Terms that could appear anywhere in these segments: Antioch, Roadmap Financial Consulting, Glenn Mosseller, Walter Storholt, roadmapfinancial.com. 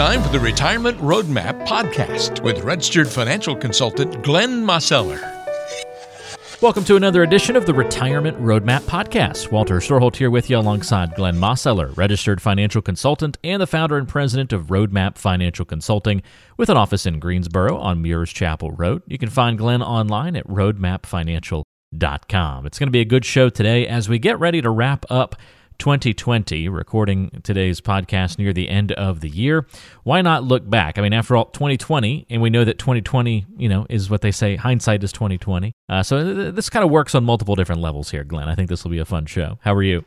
time for the Retirement Roadmap Podcast with registered financial consultant Glenn Mosseller. Welcome to another edition of the Retirement Roadmap Podcast. Walter Storholt here with you alongside Glenn Mosseller, registered financial consultant and the founder and president of Roadmap Financial Consulting with an office in Greensboro on Muir's Chapel Road. You can find Glenn online at roadmapfinancial.com. It's going to be a good show today as we get ready to wrap up 2020, recording today's podcast near the end of the year. Why not look back? I mean, after all, 2020, and we know that 2020, is what they say, hindsight is 2020. So this kind of works on multiple different levels here, Glenn. I think this will be a fun show. How are you?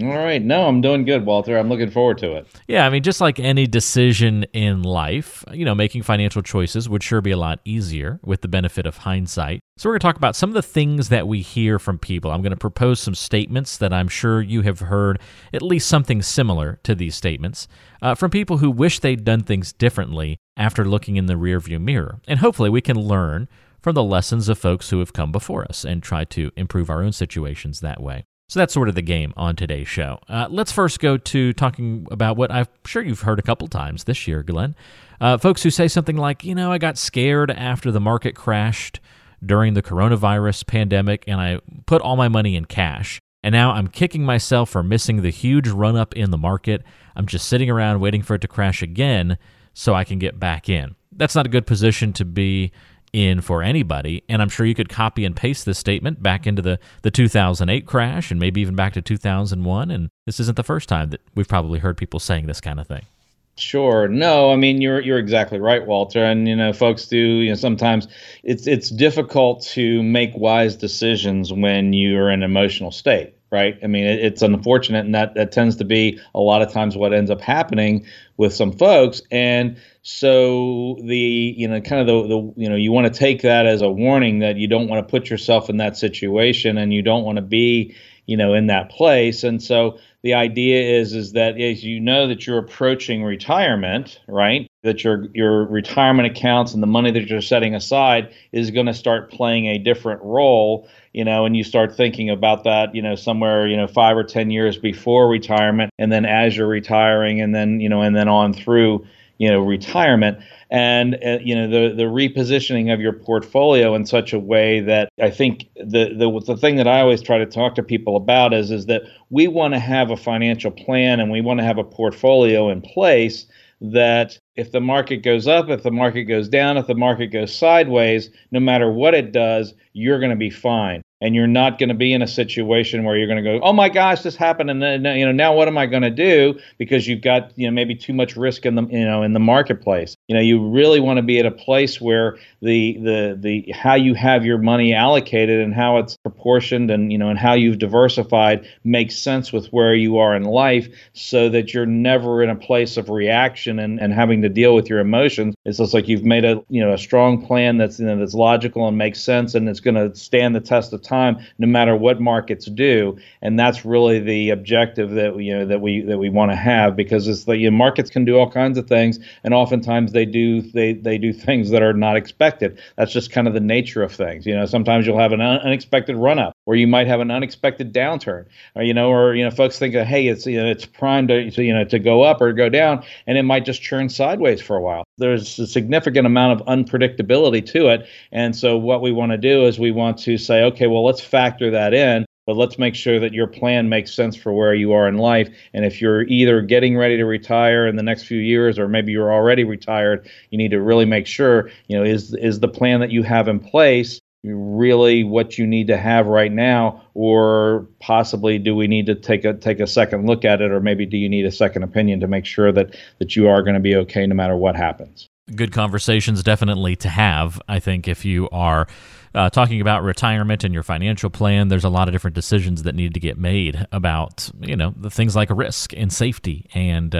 All right. No, I'm doing good, Walter. I'm looking forward to it. Yeah, I mean, just like any decision in life, making financial choices would sure be a lot easier with the benefit of hindsight. So we're going to talk about some of the things that we hear from people. I'm going to propose some statements that I'm sure you have heard, at least something similar to these statements, from people who wish they'd done things differently after looking in the rearview mirror. And hopefully we can learn from the lessons of folks who have come before us and try to improve our own situations that way. So that's sort of the game on today's show. Let's first go to talking about what I'm sure you've heard a couple times this year, Glenn. Folks who say something like, I got scared after the market crashed during the coronavirus pandemic and I put all my money in cash. And now I'm kicking myself for missing the huge run-up in the market. I'm just sitting around waiting for it to crash again so I can get back in. That's not a good position to be in for anybody, and I'm sure you could copy and paste this statement back into the 2008 crash and maybe even back to 2001, and this isn't the first time that we've probably heard people saying this kind of thing. Sure. No, I mean, you're exactly right, Walter. And, folks do, sometimes it's difficult to make wise decisions when you're in an emotional state, right? I mean, it's unfortunate, and that tends to be a lot of times what ends up happening with some folks. And so you want to take that as a warning that you don't want to put yourself in that situation and you don't want to be, in that place. And so the idea is that as you know that you're approaching retirement, right, that your retirement accounts and the money that you're setting aside is going to start playing a different role, and you start thinking about that, somewhere, 5 or 10 years before retirement, and then as you're retiring, and then, and then on through, retirement. And, the repositioning of your portfolio in such a way that I think the thing that I always try to talk to people about is that we want to have a financial plan and we want to have a portfolio in place that if the market goes up, if the market goes down, if the market goes sideways, no matter what it does, you're going to be fine. And you're not going to be in a situation where you're going to go, oh my gosh, this happened, and then, now what am I going to do? Because you've got maybe too much risk in the in the marketplace. You really want to be at a place where the how you have your money allocated and how it's proportioned and and how you've diversified makes sense with where you are in life, so that you're never in a place of reaction and having to deal with your emotions. It's just like you've made a a strong plan that's that's logical and makes sense, and it's going to stand the test of time, no matter what markets do. And that's really the objective that we want to have, because it's the markets can do all kinds of things, and oftentimes they do things that are not expected. That's just kind of the nature of things. Sometimes you'll have an unexpected run up, or you might have an unexpected downturn, or folks think that, hey, it's it's primed to go up or go down, and it might just churn sideways for a while. There's a significant amount of unpredictability to it, and so what we want to do is we want to say, okay, well, let's factor that in, but let's make sure that your plan makes sense for where you are in life. And if you're either getting ready to retire in the next few years, or maybe you're already retired, you need to really make sure, is the plan that you have in place really what you need to have right now, or possibly do we need to take a second look at it, or maybe do you need a second opinion to make sure that you are going to be okay no matter what happens? Good conversations definitely to have, I think, if you are talking about retirement and your financial plan. There's a lot of different decisions that need to get made about, the things like risk and safety. And,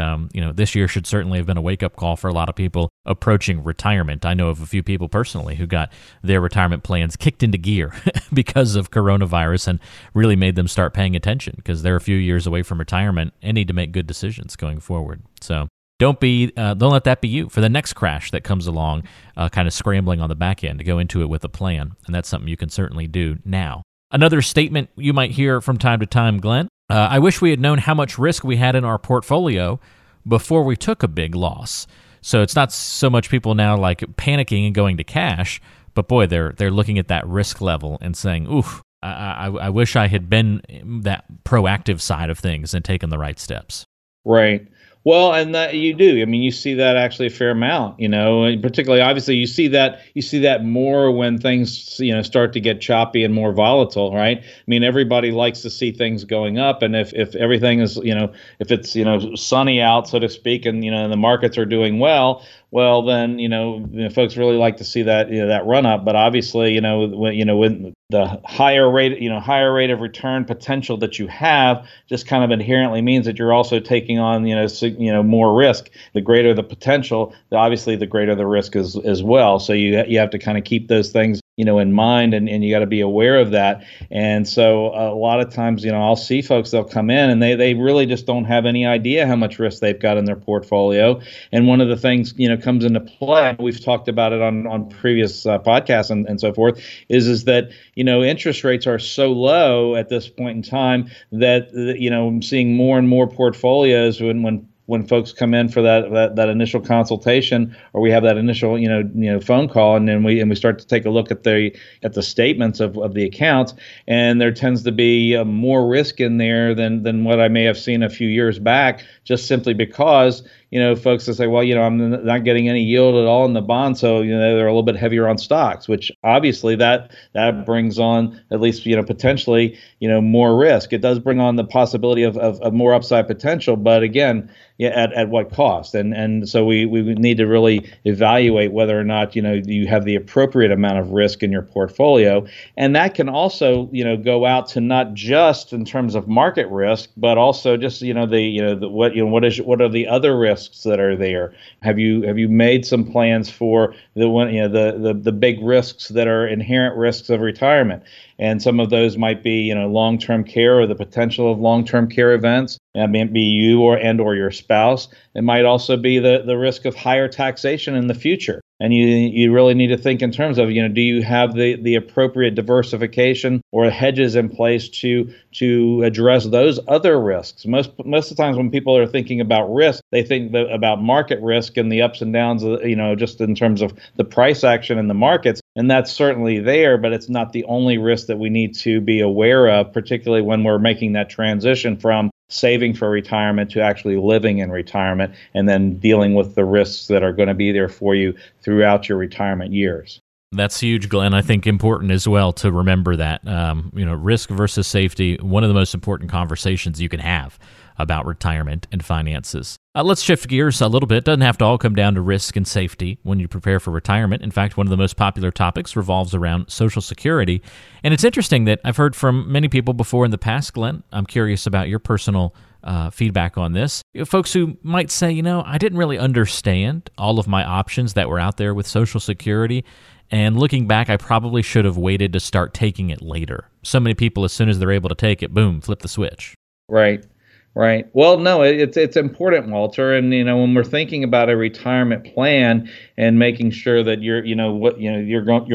this year should certainly have been a wake-up call for a lot of people approaching retirement. I know of a few people personally who got their retirement plans kicked into gear because of coronavirus, and really made them start paying attention, because they're a few years away from retirement and need to make good decisions going forward. So don't let that be you for the next crash that comes along, kind of scrambling on the back end to go into it with a plan. And that's something you can certainly do now. Another statement you might hear from time to time, Glenn, I wish we had known how much risk we had in our portfolio before we took a big loss. So it's not so much people now like panicking and going to cash, but boy, they're looking at that risk level and saying, oof, I wish I had been that proactive side of things and taken the right steps. Right. Well, and that you do. I mean, you see that actually a fair amount, you know, and particularly obviously you see that more when things, you know, start to get choppy and more volatile, right? I mean, everybody likes to see things going up, and if everything is, you know, if it's, you know, sunny out, so to speak, and, you know, and the markets are doing well, then, you know, folks really like to see that, you know, that run up. But obviously, when the higher rate of return potential that you have just kind of inherently means that you're also taking on, you know, more risk. The greater the potential, obviously the greater the risk is as well. So you have to kind of keep those things, you know, in mind, and you got to be aware of that. And so a lot of times, you know, I'll see folks, they'll come in and they really just don't have any idea how much risk they've got in their portfolio. And one of the things, you know, comes into play, we've talked about it on previous podcasts and so forth, is that, you know, interest rates are so low at this point in time that, you know, I'm seeing more and more portfolios when folks come in for that initial consultation, or we have that initial you know phone call, and then we start to take a look at the statements of the accounts, and there tends to be more risk in there than what I may have seen a few years back, just simply because, you know, folks that say, well, you know, I'm not getting any yield at all in the bond, so, you know, they're a little bit heavier on stocks, which obviously that brings on, at least, you know, potentially, you know, more risk. It does bring on the possibility of more upside potential, but again, yeah, at what cost? And so we need to really evaluate whether or not, you know, you have the appropriate amount of risk in your portfolio. And that can also, you know, go out to not just in terms of market risk, but also just, you know, what are the other risks that are there? Have you made some plans for the big risks that are inherent risks of retirement? And some of those might be, you know, long-term care or the potential of long-term care events. That may be you or your spouse. It might also be the risk of higher taxation in the future. And you really need to think in terms of, you know, do you have the appropriate diversification or hedges in place to address those other risks? Most of the times when people are thinking about risk, they think about market risk and the ups and downs, you know, just in terms of the price action in the markets. And that's certainly there, but it's not the only risk that we need to be aware of, particularly when we're making that transition from saving for retirement to actually living in retirement, and then dealing with the risks that are going to be there for you throughout your retirement years. That's huge, Glenn. I think important as well to remember that, you know, risk versus safety, one of the most important conversations you can have about retirement and finances. Let's shift gears a little bit. It doesn't have to all come down to risk and safety when you prepare for retirement. In fact, one of the most popular topics revolves around Social Security. And it's interesting that I've heard from many people before in the past, Glenn. I'm curious about your personal feedback on this. You know, folks who might say, you know, I didn't really understand all of my options that were out there with Social Security. And looking back, I probably should have waited to start taking it later. So many people, as soon as they're able to take it, boom, flip the switch. Right. Right. Well, no, it's important, Walter. And, you know, when we're thinking about a retirement plan and making sure that your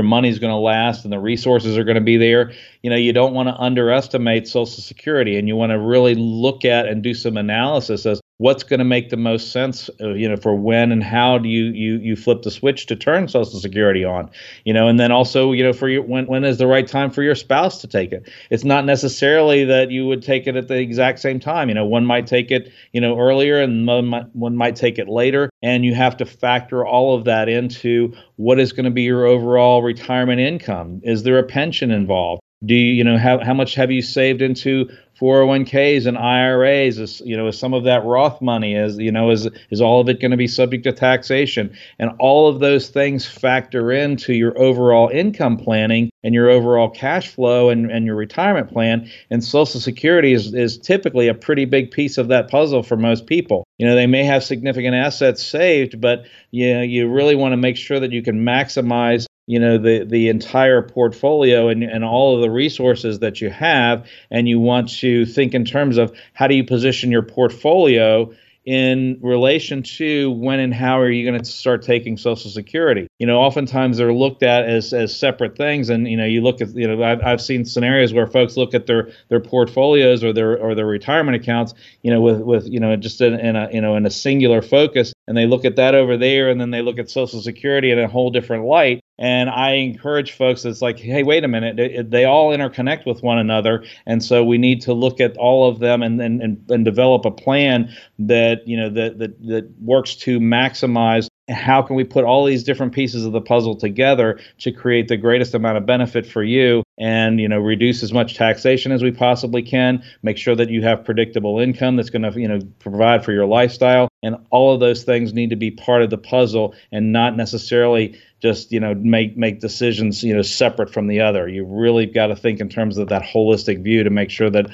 money's going to last and the resources are going to be there, you know, you don't want to underestimate Social Security, and you want to really look at and do some analysis as what's going to make the most sense, you know, for when and how do you flip the switch to turn Social Security on, you know, and then also, you know, for your, when is the right time for your spouse to take it? It's not necessarily that you would take it at the exact same time. You know, one might take it, you know, earlier, and one might take it later, and you have to factor all of that into what is going to be your overall retirement income. Is there a pension involved? Do you, you know, how much have you saved into 401ks and IRAs? Is, you know, is some of that Roth money, is, you know, is all of it going to be subject to taxation? And all of those things factor into your overall income planning and your overall cash flow and your retirement plan. And Social Security is typically a pretty big piece of that puzzle for most people. You know, they may have significant assets saved, but, you know, you really want to make sure that you can maximize, you know, the entire portfolio and all of the resources that you have, and you want to think in terms of how do you position your portfolio in relation to when and how are you going to start taking Social Security. You know, oftentimes they're looked at as separate things. And, you know, you look at, you know, I've seen scenarios where folks look at their portfolios or their retirement accounts, you know, with you know, just in a singular focus. And they look at that over there, and then they look at Social Security in a whole different light. And I encourage folks, it's like, hey, wait a minute, they all interconnect with one another. And so we need to look at all of them and develop a plan that, you know, that works to maximize how can we put all these different pieces of the puzzle together to create the greatest amount of benefit for you and, you know, reduce as much taxation as we possibly can, make sure that you have predictable income that's going to, you know, provide for your lifestyle. And all of those things need to be part of the puzzle and not necessarily just, you know, make decisions, you know, separate from the other. You really got to think in terms of that holistic view to make sure that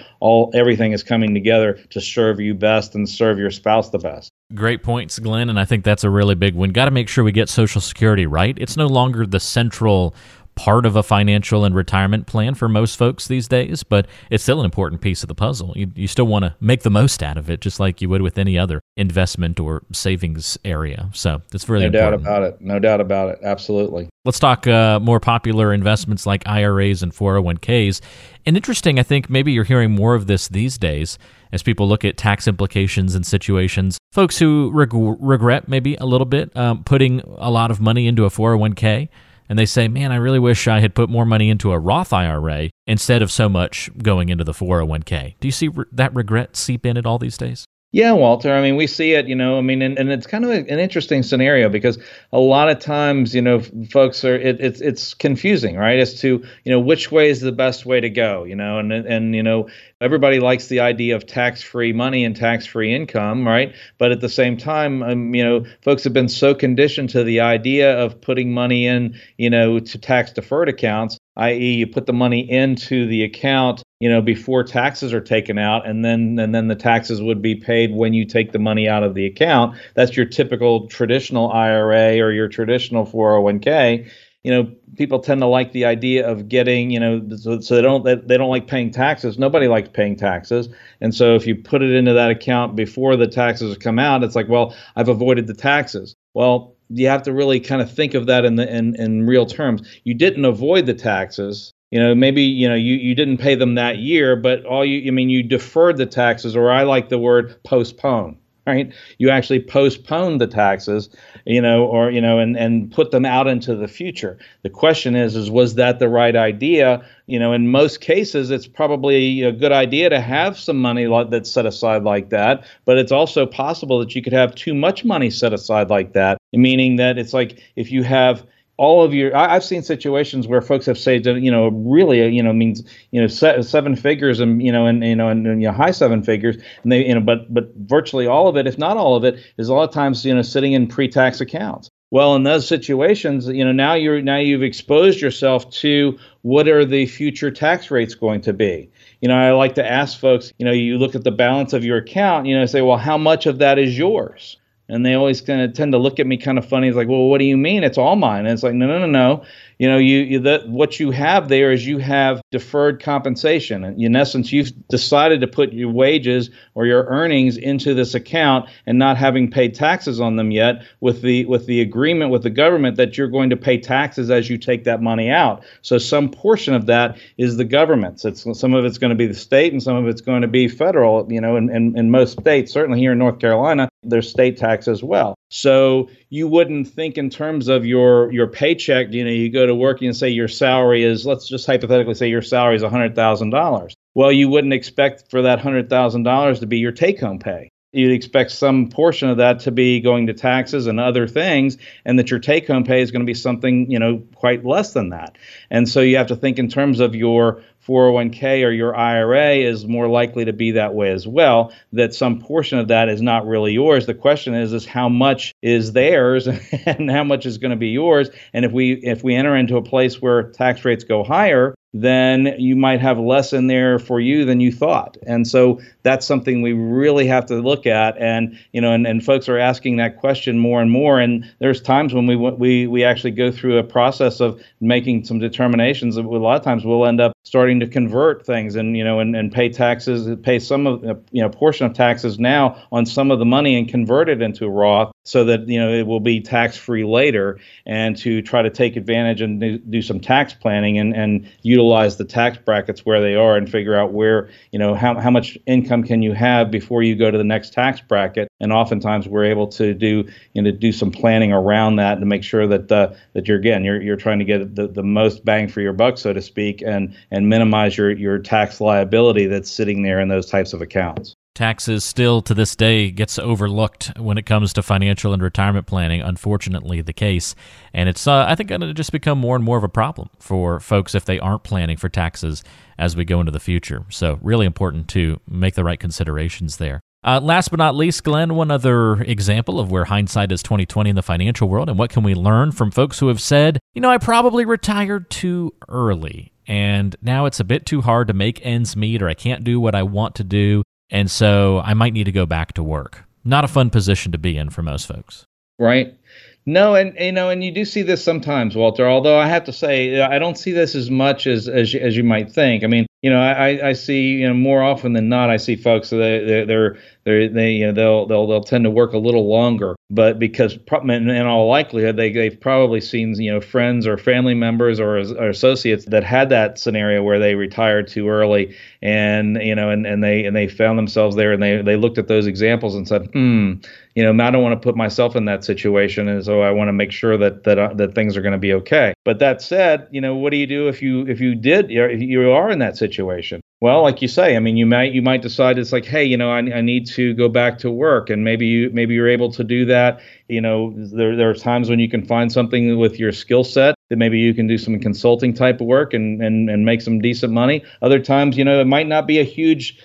everything is coming together to serve you best and serve your spouse the best. Great points, Glenn, and I think that's a really big one. Got to make sure we get Social Security right. It's no longer the central part of a financial and retirement plan for most folks these days, but it's still an important piece of the puzzle. You still want to make the most out of it, just like you would with any other investment or savings area. So it's really important. No doubt about it. Absolutely. Let's talk more popular investments like IRAs and 401ks. And interesting, I think maybe you're hearing more of this these days as people look at tax implications and situations. Folks who regret maybe a little bit putting a lot of money into a 401k. And they say, man, I really wish I had put more money into a Roth IRA instead of so much going into the 401k. Do you see that regret seep in at all these days? Yeah, Walter. I mean, we see it, you know, I mean, and it's kind of an interesting scenario because a lot of times, you know, folks are, it's confusing, right? As to, you know, which way is the best way to go, you know, and, you know, everybody likes the idea of tax-free money and tax-free income, right? But at the same time, you know, folks have been so conditioned to the idea of putting money in, you know, to tax-deferred accounts, i.e. you put the money into the account, you know, before taxes are taken out, and then the taxes would be paid when you take the money out of the account. That's your typical traditional IRA or your traditional 401k. You know, people tend to like the idea of getting, you know, so they don't like paying taxes. Nobody likes paying taxes. And so if you put it into that account before the taxes come out, it's like, well, I've avoided the taxes. Well, you have to really kind of think of that in real terms. You didn't avoid the taxes. You know, maybe, you know, you didn't pay them that year, but you deferred the taxes, or I like the word postpone, right? You actually postponed the taxes, you know, or, you know, and put them out into the future. The question is was that the right idea? You know, in most cases, it's probably a good idea to have some money that's set aside like that, but it's also possible that you could have too much money set aside like that, meaning that it's like if you have all of your, I've seen situations where folks have saved, you know, really, you know, means, you know, seven figures and, you know, and high seven figures. And they, you know, but virtually all of it, if not all of it, is a lot of times, you know, sitting in pre-tax accounts. Well, in those situations, you know, now you've exposed yourself to what are the future tax rates going to be. You know, I like to ask folks, you know, you look at the balance of your account, you know, say, well, how much of that is yours? And they always kind of tend to look at me kind of funny. It's like, well, what do you mean? It's all mine. And it's like, no. You know, what you have there is you have deferred compensation. And in essence, you've decided to put your wages or your earnings into this account and not having paid taxes on them yet with the agreement with the government that you're going to pay taxes as you take that money out. So some portion of that is the government's. Some of it's going to be the state and some of it's going to be federal, you know, in most states, certainly here in North Carolina. Their state tax as well. So you wouldn't think in terms of your paycheck. You know, you go to work and say your salary is, let's just hypothetically say your salary is $100,000. Well, you wouldn't expect for that $100,000 to be your take-home pay. You'd expect some portion of that to be going to taxes and other things, and that your take-home pay is going to be something, you know, quite less than that. And so you have to think in terms of your 401k or your IRA is more likely to be that way as well, that some portion of that is not really yours. The question is how much is theirs and how much is going to be yours? And if we enter into a place where tax rates go higher, then you might have less in there for you than you thought. And so that's something we really have to look at. And, you know, and folks are asking that question more and more. And there's times when we actually go through a process of making some determinations. A lot of times we'll end up starting to convert things and, you know, and pay taxes, pay some of, you know, portion of taxes now on some of the money and convert it into Roth so that, you know, it will be tax-free later, and to try to take advantage and do some tax planning and utilize the tax brackets where they are and figure out where, you know, how much income can you have before you go to the next tax bracket. And oftentimes we're able to do, you know, do some planning around that to make sure that that you're, again, you're trying to get the most bang for your buck, so to speak, and minimize your tax liability that's sitting there in those types of accounts. Taxes still to this day gets overlooked when it comes to financial and retirement planning, unfortunately the case. And it's, I think, going to just become more and more of a problem for folks if they aren't planning for taxes as we go into the future. So really important to make the right considerations there. Last but not least, Glenn, one other example of where hindsight is 20/20 in the financial world, and what can we learn from folks who have said, you know, I probably retired too early, and now it's a bit too hard to make ends meet, or I can't do what I want to do, and so I might need to go back to work. Not a fun position to be in for most folks. Right. No, and you know, and you do see this sometimes, Walter, although I have to say, I don't see this as much as you might think. I mean, you know, I see, you know, more often than not, I see folks that they you know, they'll tend to work a little longer, but because in all likelihood, they've probably seen, you know, friends or family members or associates that had that scenario where they retired too early, and, you know, and they found themselves there, and they looked at those examples and said, you know, I don't want to put myself in that situation, and so I want to make sure that things are going to be okay. But that said, you know, what do you do if you are in that situation? Well, like you say, I mean, you might decide it's like, hey, you know, I need to go back to work, and maybe you're able to do that. You know, there are times when you can find something with your skill set that maybe you can do some consulting type of work and make some decent money. Other times, you know, it might not be a huge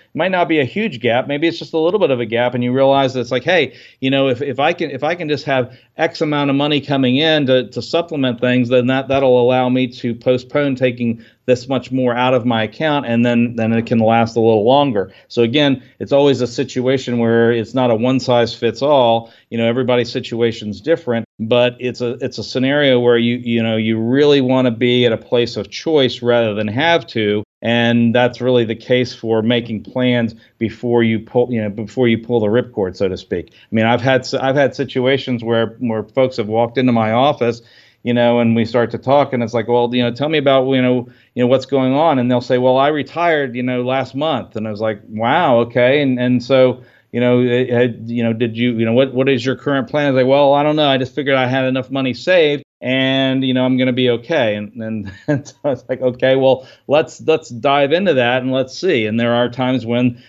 gap. Maybe it's just a little bit of a gap, and you realize that it's like, hey, you know, if I can just have X amount of money coming in to supplement things, then that'll allow me to postpone taking this much more out of my account, and then it can last a little longer. So again, it's always a situation where it's not a one size fits all. You know, everybody's situation's different, but it's a scenario where you really want to be at a place of choice rather than have to. And that's really the case for making plans before you pull the ripcord, so to speak. I mean, I've had situations where folks have walked into my office, you know, and we start to talk, and it's like, well, you know, tell me about, you know, what's going on. And they'll say, well, I retired, you know, last month. And I was like, wow, okay. And so, you know, what is your current plan? I was like, well, I don't know. I just figured I had enough money saved, and, you know, I'm going to be okay. And so it's like, okay, well, let's dive into that and let's see. And there are times when,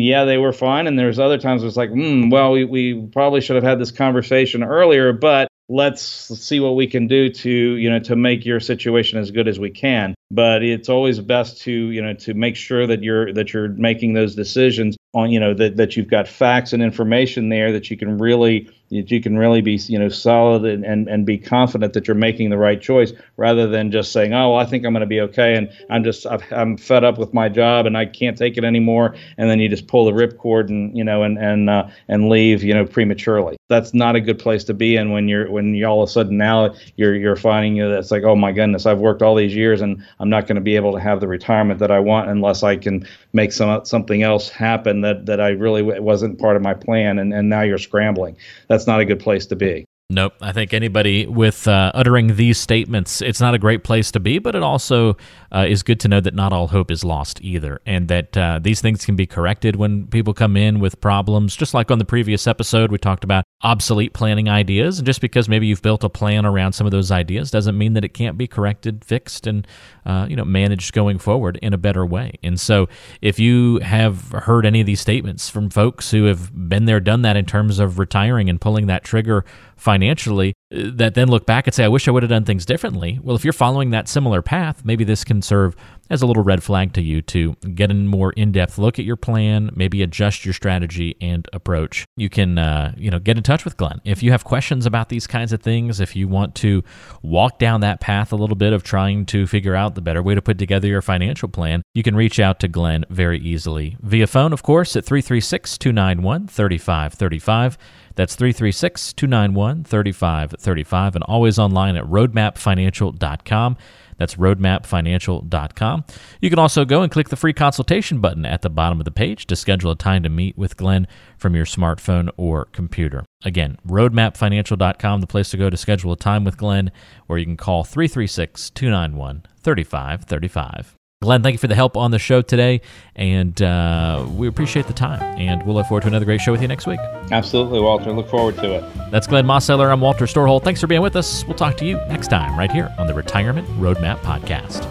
yeah, they were fine. And there's other times where it's like, well, we probably should have had this conversation earlier, but let's see what we can do to, you know, to make your situation as good as we can. But it's always best to, you know, to make sure that you're making those decisions on, you know, that you've got facts and information there that you can really be, you know, solid and be confident that you're making the right choice, rather than just saying, oh, well, I think I'm going to be okay, and I'm fed up with my job and I can't take it anymore, and then you just pull the ripcord and, you know, and leave, you know, prematurely. That's not a good place to be in when you all of a sudden now you're finding, you know, that's like, oh my goodness, I've worked all these years and I'm not going to be able to have the retirement that I want unless I can make something else happen that I really wasn't part of my plan, and now you're scrambling. That's not a good place to be. Nope. I think anybody with uttering these statements, it's not a great place to be, but it also is good to know that not all hope is lost either, and that these things can be corrected when people come in with problems. Just like on the previous episode, we talked about obsolete planning ideas, and just because maybe you've built a plan around some of those ideas doesn't mean that it can't be corrected, fixed, and you know, managed going forward in a better way. And so if you have heard any of these statements from folks who have been there, done that in terms of retiring and pulling that trigger financially, that then look back and say, I wish I would have done things differently. Well, if you're following that similar path, maybe this can serve as a little red flag to you to get a more in-depth look at your plan, maybe adjust your strategy and approach. You can get in touch with Glenn. If you have questions about these kinds of things, if you want to walk down that path a little bit of trying to figure out the better way to put together your financial plan, you can reach out to Glenn very easily. Via phone, of course, at 336-291-3535. That's 336-291-3535, and always online at roadmapfinancial.com. That's roadmapfinancial.com. You can also go and click the free consultation button at the bottom of the page to schedule a time to meet with Glenn from your smartphone or computer. Again, roadmapfinancial.com, the place to go to schedule a time with Glenn, or you can call 336-291-3535. Glenn, thank you for the help on the show today, and we appreciate the time, and we'll look forward to another great show with you next week. Absolutely, Walter. Look forward to it. That's Glenn Mosseller. I'm Walter Storholt. Thanks for being with us. We'll talk to you next time right here on the Retirement Roadmap Podcast.